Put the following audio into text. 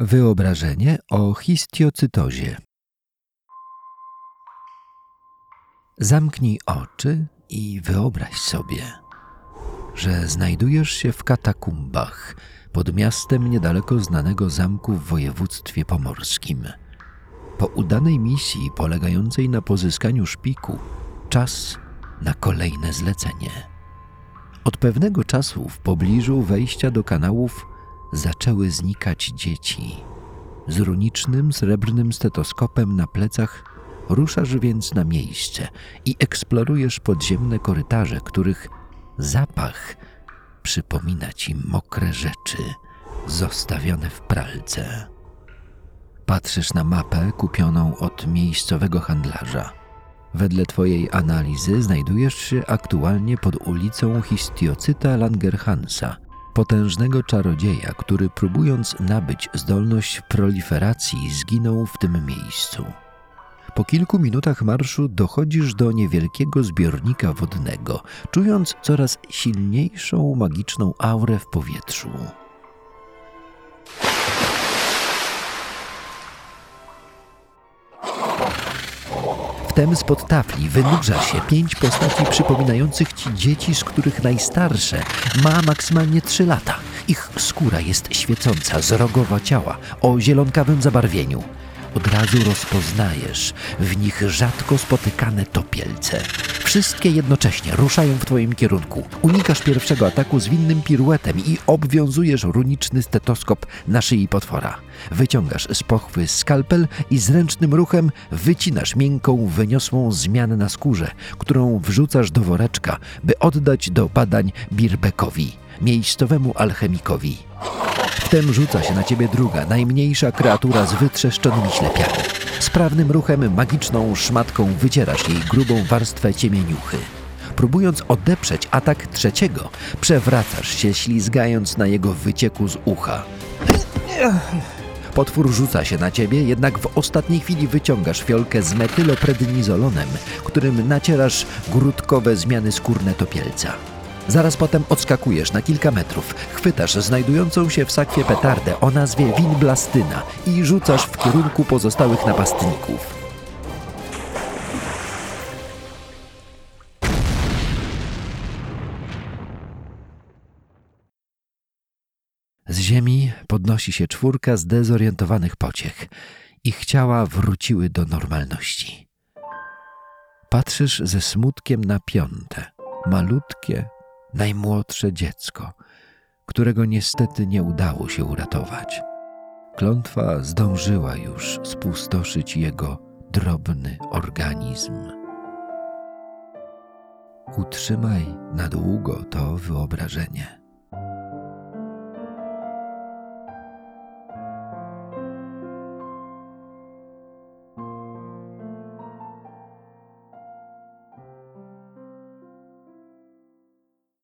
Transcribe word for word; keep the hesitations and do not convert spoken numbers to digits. Wyobrażenie o histiocytozie. Zamknij oczy i wyobraź sobie, że znajdujesz się w katakumbach pod miastem niedaleko znanego zamku w województwie pomorskim. Po udanej misji polegającej na pozyskaniu szpiku, czas na kolejne zlecenie. Od pewnego czasu w pobliżu wejścia do kanałów zaczęły znikać dzieci. Z runicznym, srebrnym stetoskopem na plecach ruszasz więc na miejsce i eksplorujesz podziemne korytarze, których zapach przypomina ci mokre rzeczy zostawione w pralce. Patrzysz na mapę kupioną od miejscowego handlarza. Wedle twojej analizy znajdujesz się aktualnie pod ulicą Histiocyta Langerhansa, potężnego czarodzieja, który próbując nabyć zdolność proliferacji zginął w tym miejscu. Po kilku minutach marszu dochodzisz do niewielkiego zbiornika wodnego, czując coraz silniejszą magiczną aurę w powietrzu. Wtem spod tafli wynurza się pięć postaci przypominających ci dzieci, z których najstarsze ma maksymalnie trzy lata. Ich skóra jest świecąca z rogowa ciała o zielonkawym zabarwieniu. Od razu rozpoznajesz w nich rzadko spotykane topielce. Wszystkie jednocześnie ruszają w twoim kierunku. Unikasz pierwszego ataku zwinnym piruetem i obwiązujesz runiczny stetoskop na szyi potwora. Wyciągasz z pochwy skalpel i zręcznym ruchem wycinasz miękką, wyniosłą zmianę na skórze, którą wrzucasz do woreczka, by oddać do badań Birbekowi, miejscowemu alchemikowi. Wtem rzuca się na ciebie druga, najmniejsza kreatura z wytrzeszczonymi ślepiami. Sprawnym ruchem, magiczną szmatką wycierasz jej grubą warstwę ciemieniuchy. Próbując odeprzeć atak trzeciego, przewracasz się, ślizgając na jego wycieku z ucha. Potwór rzuca się na ciebie, jednak w ostatniej chwili wyciągasz fiolkę z metyloprednizolemem, którym nacierasz grudkowe zmiany skórne topielca. Zaraz potem odskakujesz na kilka metrów, chwytasz znajdującą się w sakwie petardę o nazwie Winblastyna i rzucasz w kierunku pozostałych napastników. Z ziemi podnosi się czwórka zdezorientowanych pociech. Ich ciała wróciły do normalności. Patrzysz ze smutkiem na piąte, malutkie, najmłodsze dziecko, którego niestety nie udało się uratować. Klątwa zdążyła już spustoszyć jego drobny organizm. Utrzymaj na długo to wyobrażenie.